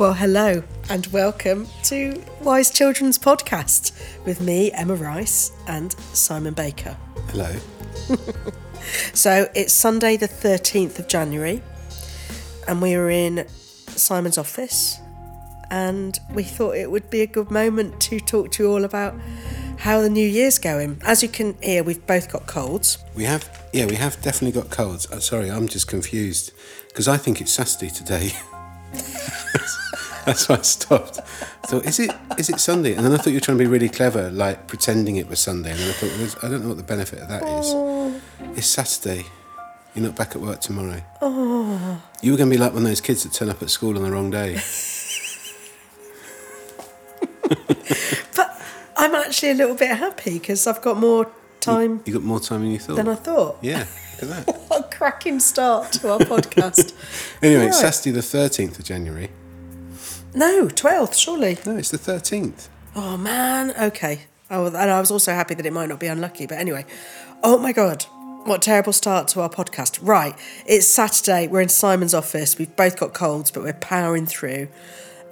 Well, hello and welcome to Wise Children's podcast with me, Emma Rice, and Simon Baker. Hello. So it's Sunday the 13th of January and we are in Simon's office and we thought it would be a good moment to talk to you all about how the new year's going. As you can hear, we've both got colds. We have definitely got colds. Oh, sorry, I'm just confused because I think it's Saturday today. That's why I stopped. I thought, is it Sunday? And then I thought you were trying to be really clever, like pretending it was Sunday. And then I thought, I don't know what the benefit of that is. Oh. It's Saturday. You're not back at work tomorrow. Oh. You were going to be like one of those kids that turn up at school on the wrong day. But I'm actually a little bit happy because I've got more time. You got more time than you thought. Than I thought. Yeah, look at that. What a cracking start to our podcast. Anyway, right. Saturday the 13th of January. No, 12th, surely. No, it's the 13th. Oh, man. Okay. Oh, and I was also happy that it might not be unlucky, but anyway. Oh, my God. What a terrible start to our podcast. Right. It's Saturday. We're in Simon's office. We've both got colds, but we're powering through.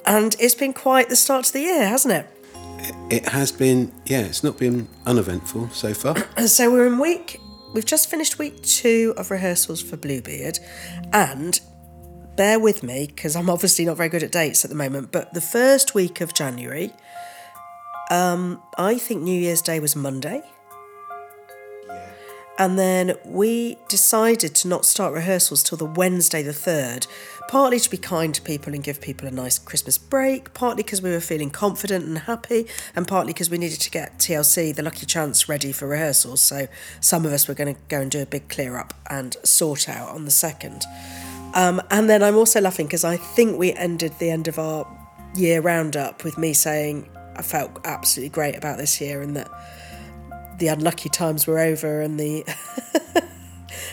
And it's been quite the start to the year, hasn't it? It has been, yeah. It's not been uneventful so far. So we've just finished week 2 of rehearsals for Bluebeard, and... bear with me, because I'm obviously not very good at dates at the moment, but the first week of January, I think New Year's Day was Monday. Yeah. And then we decided to not start rehearsals till the Wednesday the 3rd, partly to be kind to people and give people a nice Christmas break, partly because we were feeling confident and happy, and partly because we needed to get TLC, The Lucky Chance, ready for rehearsals. So some of us were going to go and do a big clear up and sort out on the 2nd. And then I'm also laughing because I think we ended the end of our year roundup with me saying I felt absolutely great about this year and that the unlucky times were over and the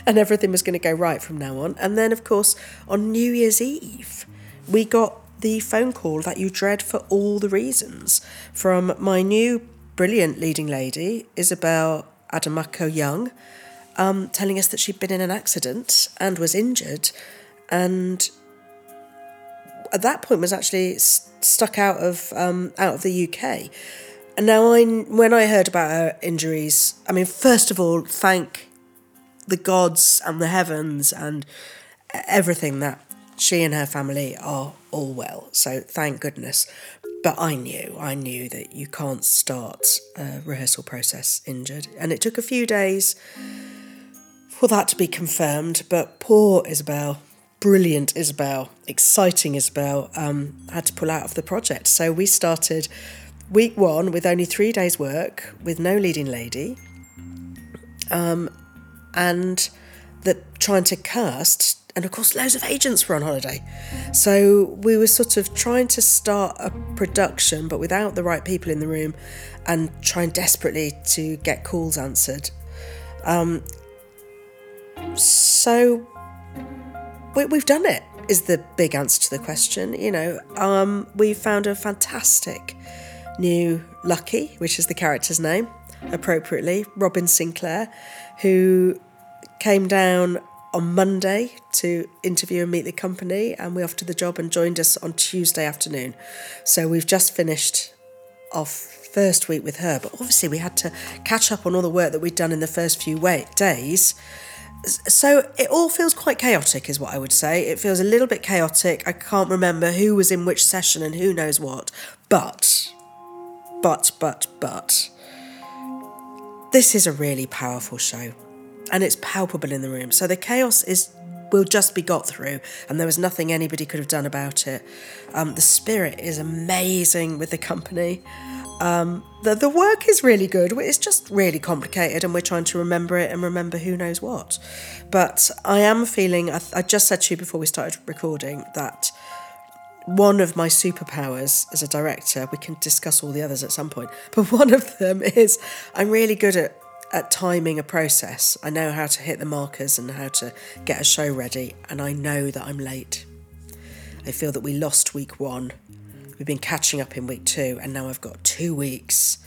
and everything was going to go right from now on. And then, of course, on New Year's Eve, we got the phone call that you dread for all the reasons from my new brilliant leading lady, Isabel Adamako Young, telling us that she'd been in an accident and was injured. And at that point was actually stuck out of the UK. And now when I heard about her injuries, I mean, first of all, thank the gods and the heavens and everything that she and her family are all well. So thank goodness. But I knew that you can't start a rehearsal process injured. And it took a few days for that to be confirmed. But poor Isabel... brilliant Isabel, exciting Isabel, had to pull out of the project. So we started week 1 with only 3 days work, with no leading lady, and trying to cast. And of course, loads of agents were on holiday. So we were sort of trying to start a production, but without the right people in the room and trying desperately to get calls answered. So... we've done it, is the big answer to the question, you know. We found a fantastic new Lucky, which is the character's name, appropriately, Robin Sinclair, who came down on Monday to interview and meet the company, and we offered the job and joined us on Tuesday afternoon. So we've just finished our first week with her, but obviously we had to catch up on all the work that we'd done in the first few days. So it all feels quite chaotic, is what I would say. It feels a little bit chaotic. I can't remember who was in which session and who knows what. But, this is a really powerful show and it's palpable in the room. So the chaos will just be got through and there was nothing anybody could have done about it. The spirit is amazing with the company. The work is really good. It's just really complicated and we're trying to remember it and remember who knows what. But I am feeling, I just said to you before we started recording, that one of my superpowers as a director, we can discuss all the others at some point, but one of them is I'm really good at timing a process. I know how to hit the markers and how to get a show ready, and I know that I'm late. I feel that we lost week 1. We've been catching up in week 2 and now I've got 2 weeks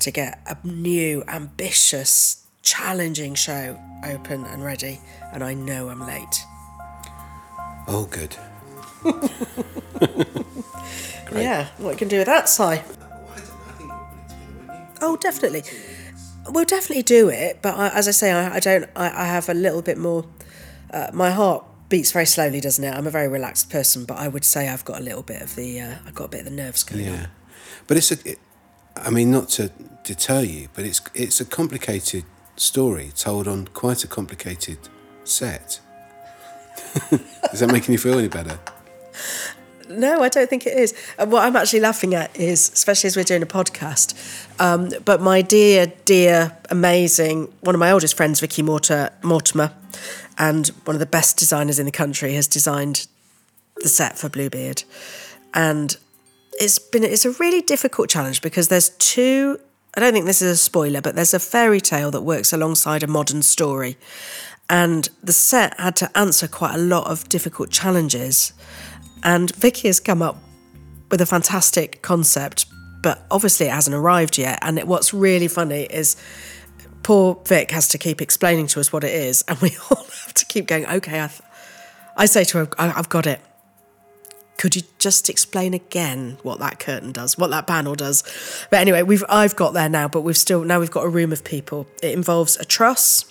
to get a new, ambitious, challenging show open and ready, and I know I'm late. Oh, good. Great. Yeah, what can do with that, Si? Oh, definitely. We'll definitely do it, but as I say, I have a little bit more. My heart beats very slowly, doesn't it? I'm a very relaxed person, but I would say I've got a little bit of the, I've got a bit of the nerves going on. Yeah, but I mean, not to deter you, but it's a complicated story told on quite a complicated set. Is that making you feel any better? No, I don't think it is. What I'm actually laughing at is, especially as we're doing a podcast, but my dear, amazing, one of my oldest friends, Vicky Mortimer, and one of the best designers in the country, has designed the set for Bluebeard. And it's a really difficult challenge because there's two, I don't think this is a spoiler, but there's a fairy tale that works alongside a modern story. And the set had to answer quite a lot of difficult challenges. And Vicky has come up with a fantastic concept, but obviously it hasn't arrived yet. And what's really funny is poor Vic has to keep explaining to us what it is, and we all have to keep going, OK, I say to her, I've got it. Could you just explain again what that curtain does, what that panel does? But anyway, I've got there now, but we've got a room of people. It involves a truss,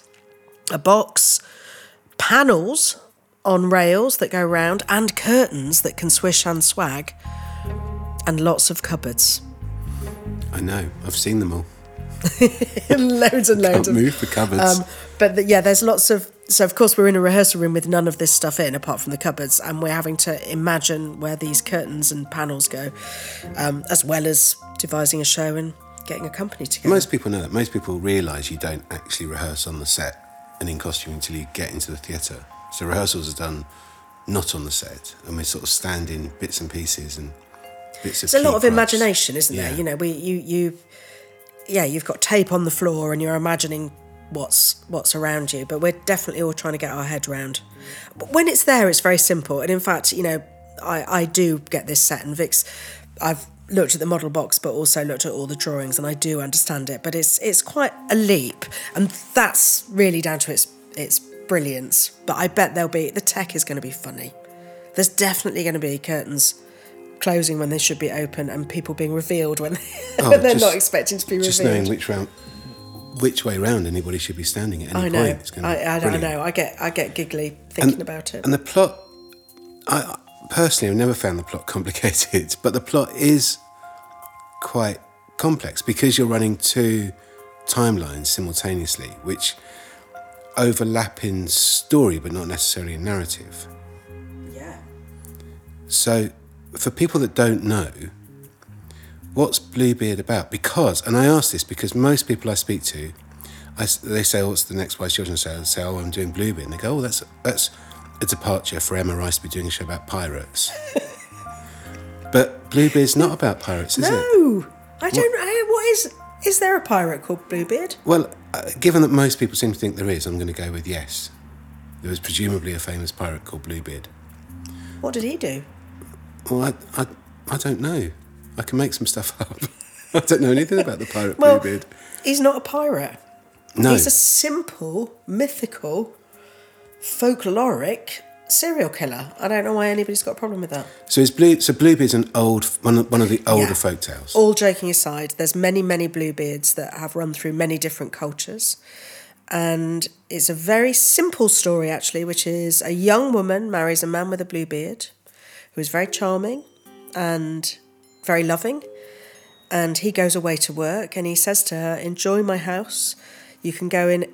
a box, panels on rails that go round, and curtains that can swish and swag, and lots of cupboards. I know, I've seen them all. Loads and loads. Can't move the cupboards. But there's lots of. So of course we're in a rehearsal room with none of this stuff in, apart from the cupboards, and we're having to imagine where these curtains and panels go, as well as devising a show and getting a company together. Most people know that. Most people realise you don't actually rehearse on the set and in costume until you get into the theatre. So rehearsals are done not on the set, and we sort of stand in bits and pieces and bits of. There's a lot of imagination, isn't there? You know, you've got tape on the floor and you're imagining what's around you. But we're definitely all trying to get our head round. But when it's there, it's very simple. And in fact, you know, I do get this set, and Vic's. I've looked at the model box, but also looked at all the drawings, and I do understand it. But it's quite a leap, and that's really down to its brilliance. But I bet the tech is going to be funny. There's definitely going to be curtains closing when they should be open, and people being revealed when they're not expecting to be revealed. Just knowing which way round anybody should be standing at any point. It's going to be brilliant. I know. I get giggly thinking about it. And the plot, I personally have never found the plot complicated, but the plot is quite complex because you're running two timelines simultaneously, which overlap in story but not necessarily in narrative. Yeah. So for people that don't know, what's Bluebeard about? Because, and I ask this because most people I speak to, they say, what's the next Wise Children show? They say, oh, I'm doing Bluebeard. And they go, oh, that's a departure for Emma Rice to be doing a show about pirates. But Bluebeard's not about pirates, is it? No, I don't know. What is there a pirate called Bluebeard? Well, given that most people seem to think there is, I'm going to go with yes. There was presumably a famous pirate called Bluebeard. What did he do? Well, I don't know. I can make some stuff up. I don't know anything about the pirate Bluebeard. He's not a pirate. No. He's a simple, mythical, folkloric serial killer. I don't know why anybody's got a problem with that. So Bluebeard's an old one of the older folk tales. All joking aside, there's many, many Bluebeards that have run through many different cultures. And it's a very simple story, actually, which is a young woman marries a man with a blue beard who is very charming and very loving. And he goes away to work and he says to her, enjoy my house. You can go in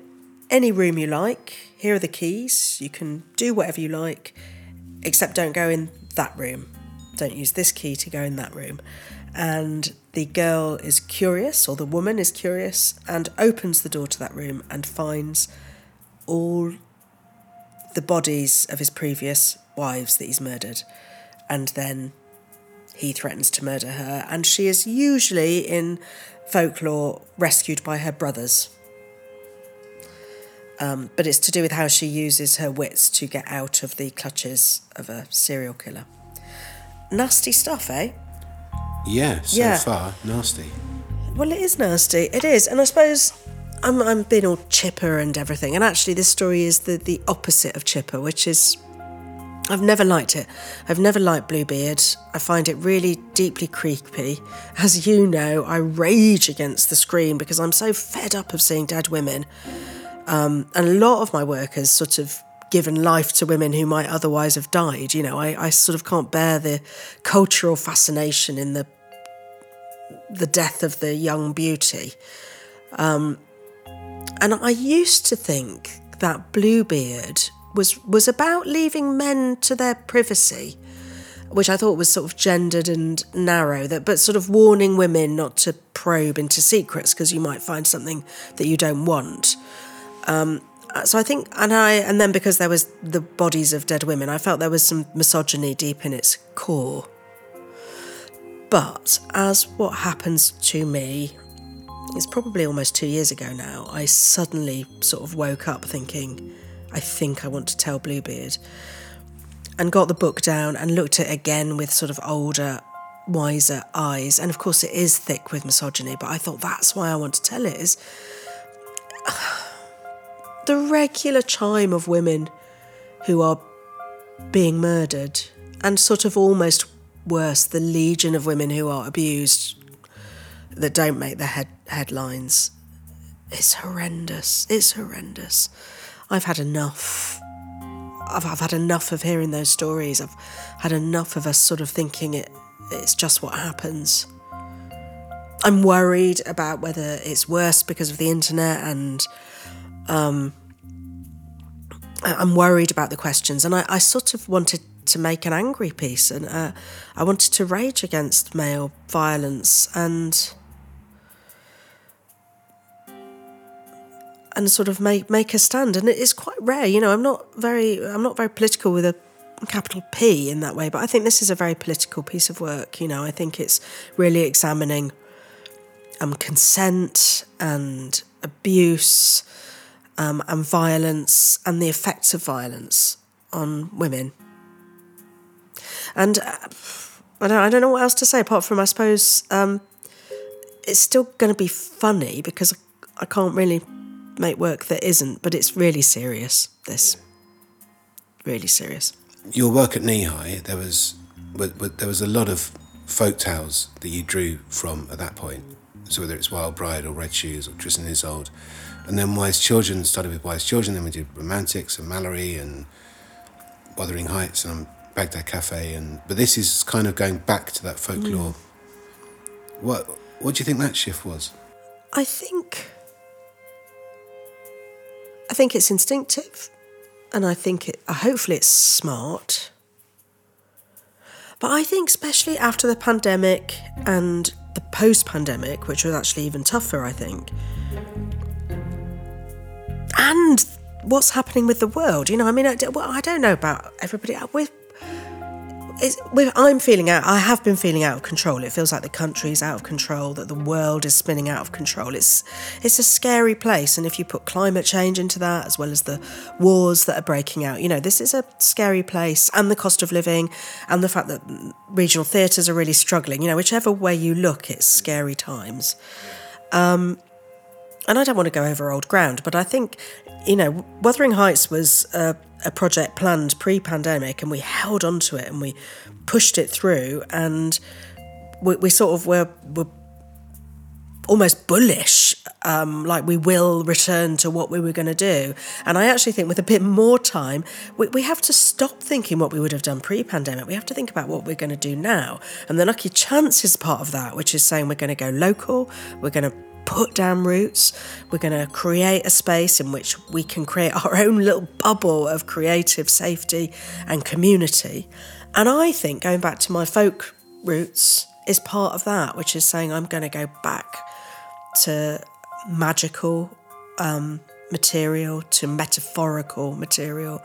any room you like. Here are the keys. You can do whatever you like, except don't go in that room. Don't use this key to go in that room. And the girl is curious, or the woman is curious, and opens the door to that room and finds all the bodies of his previous wives that he's murdered. And then he threatens to murder her. And she is usually, in folklore, rescued by her brothers. But it's to do with how she uses her wits to get out of the clutches of a serial killer. Nasty stuff, eh? Yeah, so far, nasty. Well, it is nasty. It is. And I suppose I'm being all chipper and everything. And actually, this story is the opposite of chipper, which is I've never liked it. I've never liked Bluebeard. I find it really deeply creepy. As you know, I rage against the screen because I'm so fed up of seeing dead women. And a lot of my work has sort of given life to women who might otherwise have died. You know, I sort of can't bear the cultural fascination in the death of the young beauty. And I used to think that Bluebeard was about leaving men to their privacy, which I thought was sort of gendered and narrow, but sort of warning women not to probe into secrets because you might find something that you don't want. So I think, and then because there was the bodies of dead women, I felt there was some misogyny deep in its core. But as what happens to me, it's probably almost 2 years ago now, I suddenly sort of woke up thinking, I think I want to tell Bluebeard, and got the book down and looked at it again with sort of older, wiser eyes. And of course it is thick with misogyny, but I thought that's why I want to tell it, is the regular chime of women who are being murdered, and sort of almost worse, the legion of women who are abused that don't make the headlines. It's horrendous. It's horrendous. I've had enough. I've had enough of hearing those stories. I've had enough of us sort of thinking it's just what happens. I'm worried about whether it's worse because of the internet, and I'm worried about the questions. And I sort of wanted to make an angry piece, and I wanted to rage against male violence and sort of make a stand. And it is quite rare, you know. I'm not very political with a capital P in that way, but I think this is a very political piece of work, you know. I think it's really examining consent and abuse and violence and the effects of violence on women. And I don't know what else to say apart from, I suppose, it's still going to be funny because I can't really make work that isn't, but it's really serious, this. Really serious. Your work at Nehi, there was a lot of folk tales that you drew from at that point. So whether it's Wild Bride or Red Shoes or Tristan Isolde, and then Wise Children, started with Wise Children, then we did Romantics and Mallory and Wuthering Heights and Baghdad Cafe, but this is kind of going back to that folklore. What do you think that shift was? I think it's instinctive, and hopefully it's smart. But I think especially after the pandemic and the post-pandemic, which was actually even tougher, I think, and what's happening with the world, you know, I mean, I don't know about everybody. I have been feeling out of control. It feels like the country's out of control, that the world is spinning out of control. It's a scary place, and if you put climate change into that, as well as the wars that are breaking out, you know, this is a scary place, and the cost of living, and the fact that regional theatres are really struggling. You know, whichever way you look, it's scary times. And I don't want to go over old ground, but I think, you know, Wuthering Heights was a project planned pre-pandemic, and we held on to it and we pushed it through, and we sort of were almost bullish, like we will return to what we were going to do. And I actually think with a bit more time, we have to stop thinking what we would have done pre-pandemic. We have to think about what we're going to do now. And The Lucky Chance is part of that, which is saying we're going to go local, we're going to put down roots, we're going to create a space in which we can create our own little bubble of creative safety and community. And I think going back to my folk roots is part of that, which is saying I'm going to go back to magical material, to metaphorical material,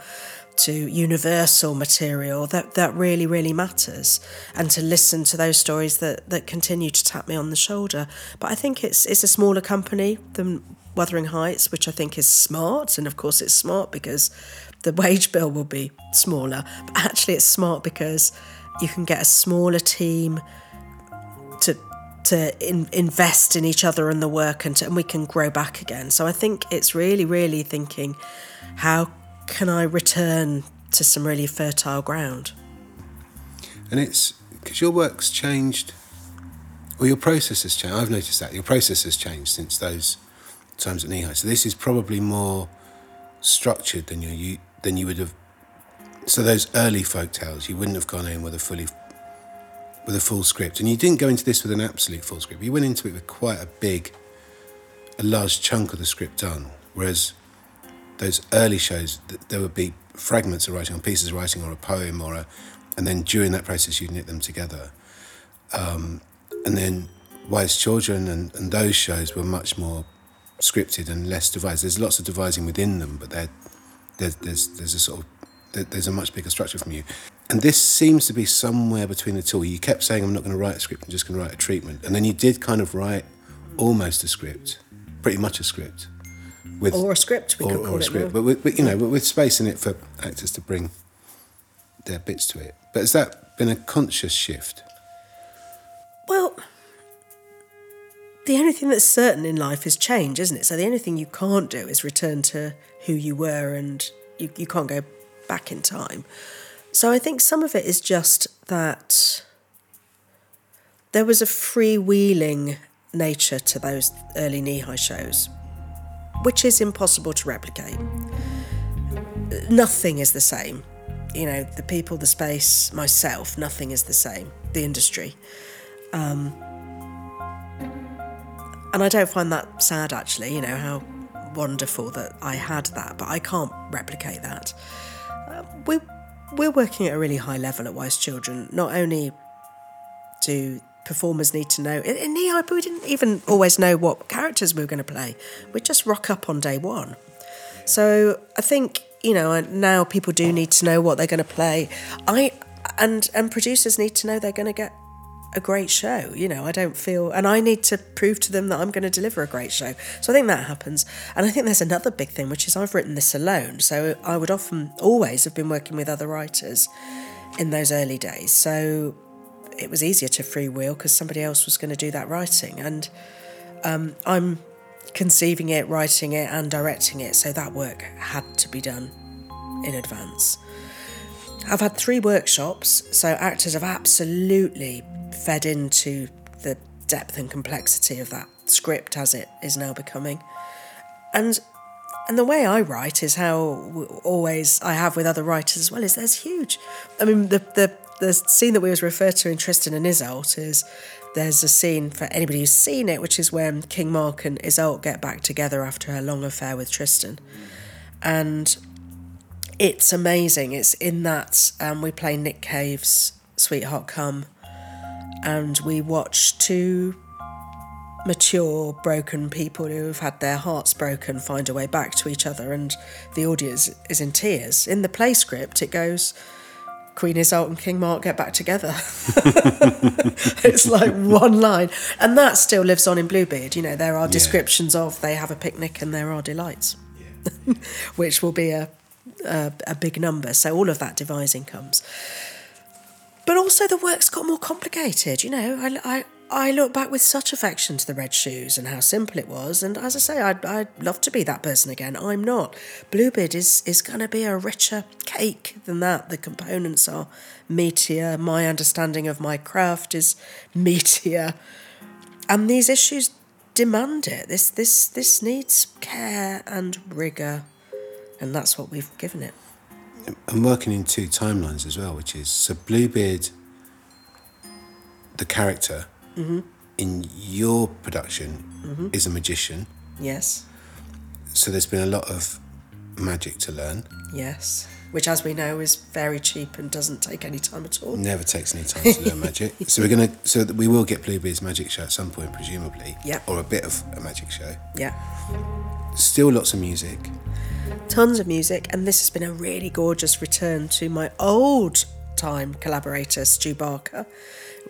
to universal material that really, really matters, and to listen to those stories that continue to tap me on the shoulder. But I think it's a smaller company than Wuthering Heights, which I think is smart. And of course it's smart because the wage bill will be smaller, but actually it's smart because you can get a smaller team to invest in each other and the work, and we can grow back again. So I think it's really, really thinking, how can I return to some really fertile ground. And it's because your work's changed, or your process has changed. I've noticed that your process has changed since those times at Nehi. So this is probably more structured than you would have. So those early folk tales, you wouldn't have gone in with a full script, and you didn't go into this with an absolute full script. You went into it with quite a large chunk of the script done. Whereas those early shows, there would be fragments of writing, or pieces of writing, or a poem, and then during that process you'd knit them together. And then Wise Children and those shows were much more scripted and less devised. There's lots of devising within them, but there's a sort of there's a much bigger structure from you. And this seems to be somewhere between the two. You kept saying, I'm not going to write a script, I'm just going to write a treatment. And then you did kind of write almost a script, pretty much a script. But with space in it for actors to bring their bits to it. But has that been a conscious shift? Well, the only thing that's certain in life is change, isn't it? So the only thing you can't do is return to who you were, and you can't go back in time. So I think some of it is just that there was a freewheeling nature to those early Nehi shows, which is impossible to replicate. Nothing is the same. You know, the people, the space, myself, nothing is the same. The industry. And I don't find that sad, actually, you know, how wonderful that I had that, but I can't replicate that. We're working at a really high level at Wise Children. Not only do performers need to know. In Nehi, we didn't even always know what characters we were going to play. We'd just rock up on day one. So I think, you know, now people do need to know what they're going to play. And producers need to know they're going to get a great show. You know, I don't feel... And I need to prove to them that I'm going to deliver a great show. So I think that happens. And I think there's another big thing, which is I've written this alone. So I would always have been working with other writers in those early days. So... it was easier to freewheel because somebody else was going to do that writing, and I'm conceiving it, writing it and directing it, so that work had to be done in advance. I've had 3 workshops, so actors have absolutely fed into the depth and complexity of that script as it is now becoming, and the way I write is how always I have with other writers as well, is there's huge... I mean, the scene that we always refer to in Tristan and Isolde is there's a scene, for anybody who's seen it, which is when King Mark and Isolde get back together after her long affair with Tristan. And it's amazing. It's in that we play Nick Cave's Sweetheart Come, and we watch 2 mature, broken people who've had their hearts broken find a way back to each other, and the audience is in tears. In the play script, it goes... Queen Isolde and King Mark get back together. It's like one line. And that still lives on in Bluebeard. You know, there are descriptions of they have a picnic and there are delights, which will be a big number. So all of that devising comes. But also the work's got more complicated. You know, I look back with such affection to the Red Shoes and how simple it was. And as I say, I'd love to be that person again. I'm not. Bluebeard is going to be a richer cake than that. The components are meatier. My understanding of my craft is meatier. And these issues demand it. This needs care and rigour. And that's what we've given it. I'm working in 2 timelines as well, which is... So Bluebeard, the character... Mm-hmm. In your production, mm-hmm. is a magician. Yes. So there's been a lot of magic to learn. Yes. Which, as we know, is very cheap and doesn't take any time at all. Never takes any time to learn magic. So we will get Bluebeard's magic show at some point, presumably. Yeah. Or a bit of a magic show. Yeah. Still lots of music. Tons of music. And this has been a really gorgeous return to my old time collaborator, Stu Barker.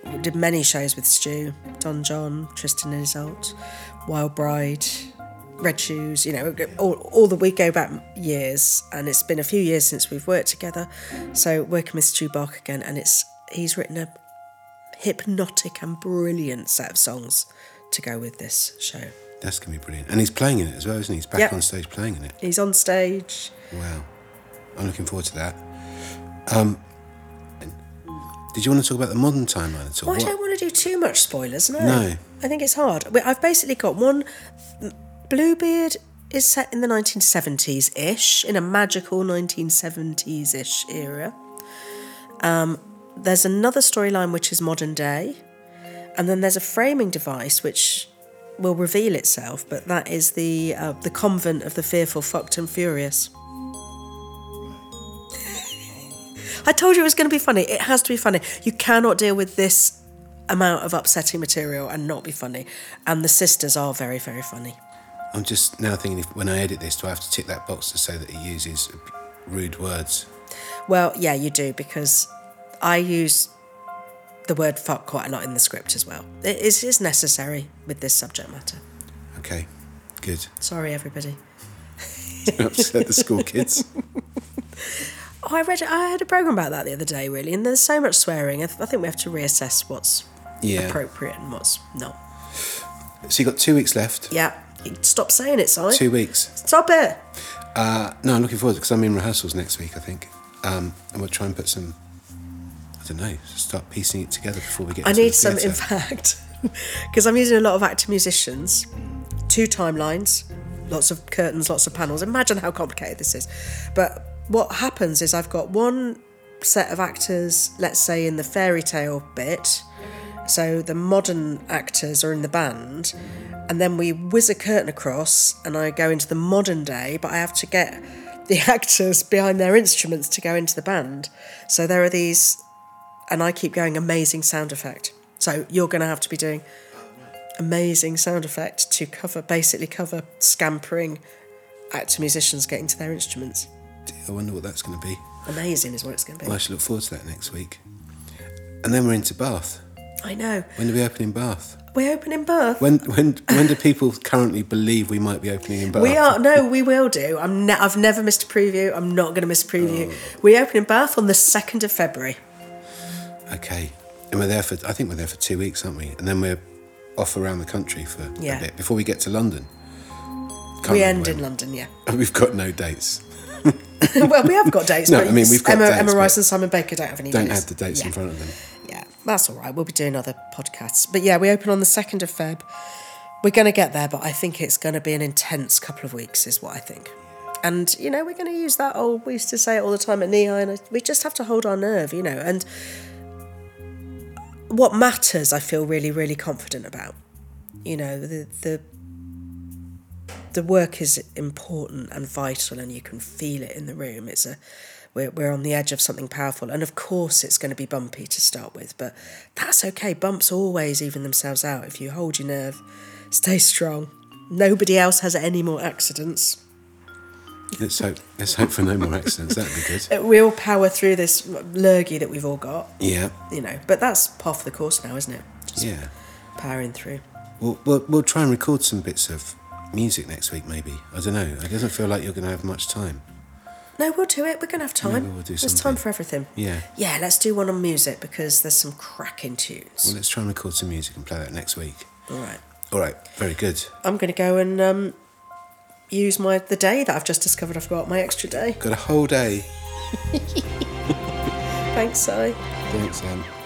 We did many shows with Stu, Don John, Tristan and Isolde, Wild Bride, Red Shoes, you know, we go back years, and it's been a few years since we've worked together. So working with Stu Barker again, and he's written a hypnotic and brilliant set of songs to go with this show. That's going to be brilliant. And he's playing in it as well, isn't he? He's back on stage playing in it. He's on stage. Wow. I'm looking forward to that. Did you want to talk about the modern timeline at all? Well, I don't want to do too much spoilers, no. No. I think it's hard. I've basically got one. Bluebeard is set in the 1970s-ish, in a magical 1970s-ish era. There's another storyline which is modern day, and then there's a framing device which will reveal itself, but that is the Convent of the Fearful, Fucked and Furious. I told you it was going to be funny. It has to be funny. You cannot deal with this amount of upsetting material and not be funny. And the sisters are very, very funny. I'm just now thinking, if when I edit this, do I have to tick that box to say that he uses rude words? Well, yeah, you do, because I use the word fuck quite a lot in the script as well. It is necessary with this subject matter. Okay, good. Sorry, everybody. Don't upset the school kids. Oh, I had a programme about that the other day, really, and there's so much swearing. I think we have to reassess what's appropriate and what's not. So you got 2 weeks left. Yeah. Stop saying it, Si. 2 weeks. Stop it. No, I'm looking forward to it, because I'm in rehearsals next week, I think. And we'll try and put some, I don't know, start piecing it together before we get into the theatre. I need some, in fact, because I'm using a lot of actor-musicians, 2 timelines, lots of curtains, lots of panels. Imagine how complicated this is. But what happens is I've got one set of actors, let's say, in the fairy tale bit, so the modern actors are in the band, and then we whiz a curtain across and I go into the modern day, but I have to get the actors behind their instruments to go into the band. So there are these, and I keep going, amazing sound effect. So you're going to have to be doing amazing sound effect to cover scampering actor musicians getting to their instruments. I wonder what that's going to be. Amazing is what it's going to be. Well, I should look forward to that next week. And then we're into Bath. I know. When do we open in Bath? We open in Bath. When do people currently believe we might be opening in Bath? We will do. I've never missed a preview. I'm not going to miss a preview. Oh. We open in Bath on the 2nd of February. Okay. And we're there for 2 weeks, aren't we? And then we're off around the country for a bit before we get to London. We end in London, yeah. And we've got no dates. Well, we have got dates. No, but I mean, we've got dates. Emma Rice and Simon Baker don't have any dates. Don't have the dates in front of them. Yeah, that's all right. We'll be doing other podcasts. But yeah, we open on the 2nd of Feb. We're going to get there, but I think it's going to be an intense couple of weeks is what I think. And, you know, we're going to use that old... We used to say it all the time at Nehi, and we just have to hold our nerve, you know. And what matters I feel really, really confident about. You know, the work is important and vital, and you can feel it in the room. We're on the edge of something powerful, and of course it's going to be bumpy to start with, but that's okay. Bumps always even themselves out if you hold your nerve, stay strong. Nobody else has any more accidents. Let's hope for no more accidents. That'd be good. We'll power through this lurgy that we've all got. Yeah, you know, but that's part of the course now, isn't it? Just powering through. We'll try and record some bits of music next week, maybe. I don't know. It doesn't feel like you're going to have much time. No, we'll do it. We're going to have time. Maybe we'll do there's time for everything. Yeah. Yeah, let's do one on music, because there's some cracking tunes. Well, let's try and record some music and play that next week. All right. Very good. I'm going to go and use the day that I've just discovered I've got, my extra day. Got a whole day. Thanks, Si. Thanks, Anne.